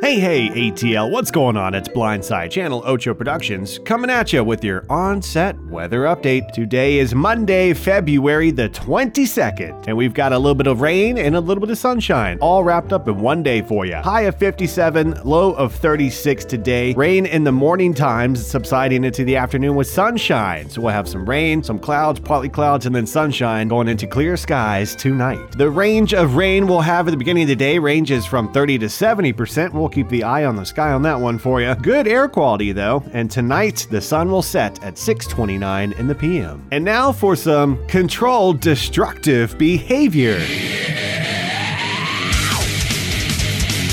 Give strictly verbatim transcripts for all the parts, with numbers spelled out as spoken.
Hey, hey, A T L, what's going on? It's Blindside Channel, Ocho Productions, coming at you with your on-set weather update. Today is Monday, February the twenty-second, and we've got a little bit of rain and a little bit of sunshine, all wrapped up in one day for you. High of fifty-seven, low of thirty-six today. Rain in the morning times, subsiding into the afternoon with sunshine. So we'll have some rain, some clouds, partly clouds, and then sunshine going into clear skies tonight. The range of rain we'll have at the beginning of the day ranges from thirty to seventy percent. We'll keep the eye on the sky on that one for you. Good air quality though, and tonight the sun will set at six twenty-nine in the p m. And now for some controlled destructive behavior.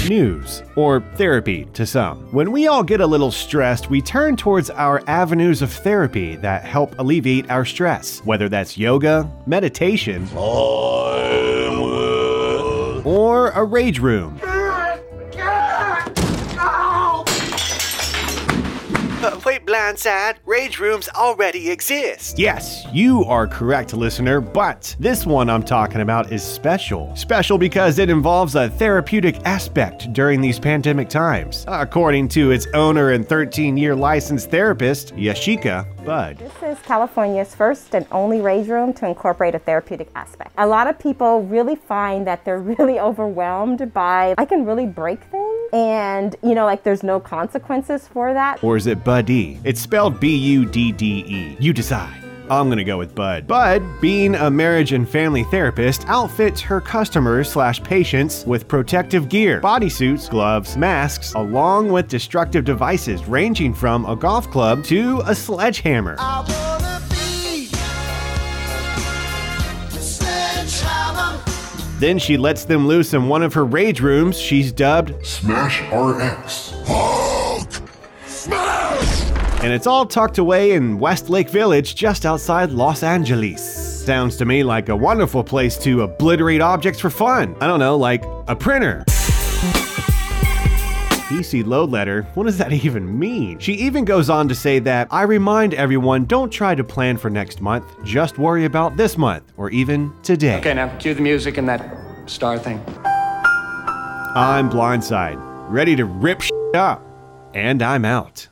News, or therapy to some. When we all get a little stressed, we turn towards our avenues of therapy that help alleviate our stress, whether that's yoga, meditation, or a rage room. Wait, Blindside, rage rooms already exist. Yes, you are correct, listener, but this one I'm talking about is special. Special because it involves a therapeutic aspect during these pandemic times, according to its owner and thirteen-year licensed therapist, Yashika Bud. This is California's first and only rage room to incorporate a therapeutic aspect. A lot of people really find that they're really overwhelmed by, I can really break things. And, you know, like there's no consequences for that. Or is it Buddy? It's spelled B U D D E. You decide. I'm gonna go with Bud. Bud, being a marriage and family therapist, outfits her customers slash patients with protective gear, bodysuits, gloves, masks, along with destructive devices ranging from a golf club to a sledgehammer. I wanna be the sledgehammer. Then she lets them loose in one of her rage rooms she's dubbed Smash R X. Hulk! Smash! And it's all tucked away in Westlake Village just outside Los Angeles. Sounds to me like a wonderful place to obliterate objects for fun. I don't know, like a printer. P C load letter, what does that even mean? She even goes on to say that, I remind everyone, don't try to plan for next month, just worry about this month, or even today. Okay, now cue the music and that star thing. I'm Blindside, ready to rip shit up, and I'm out.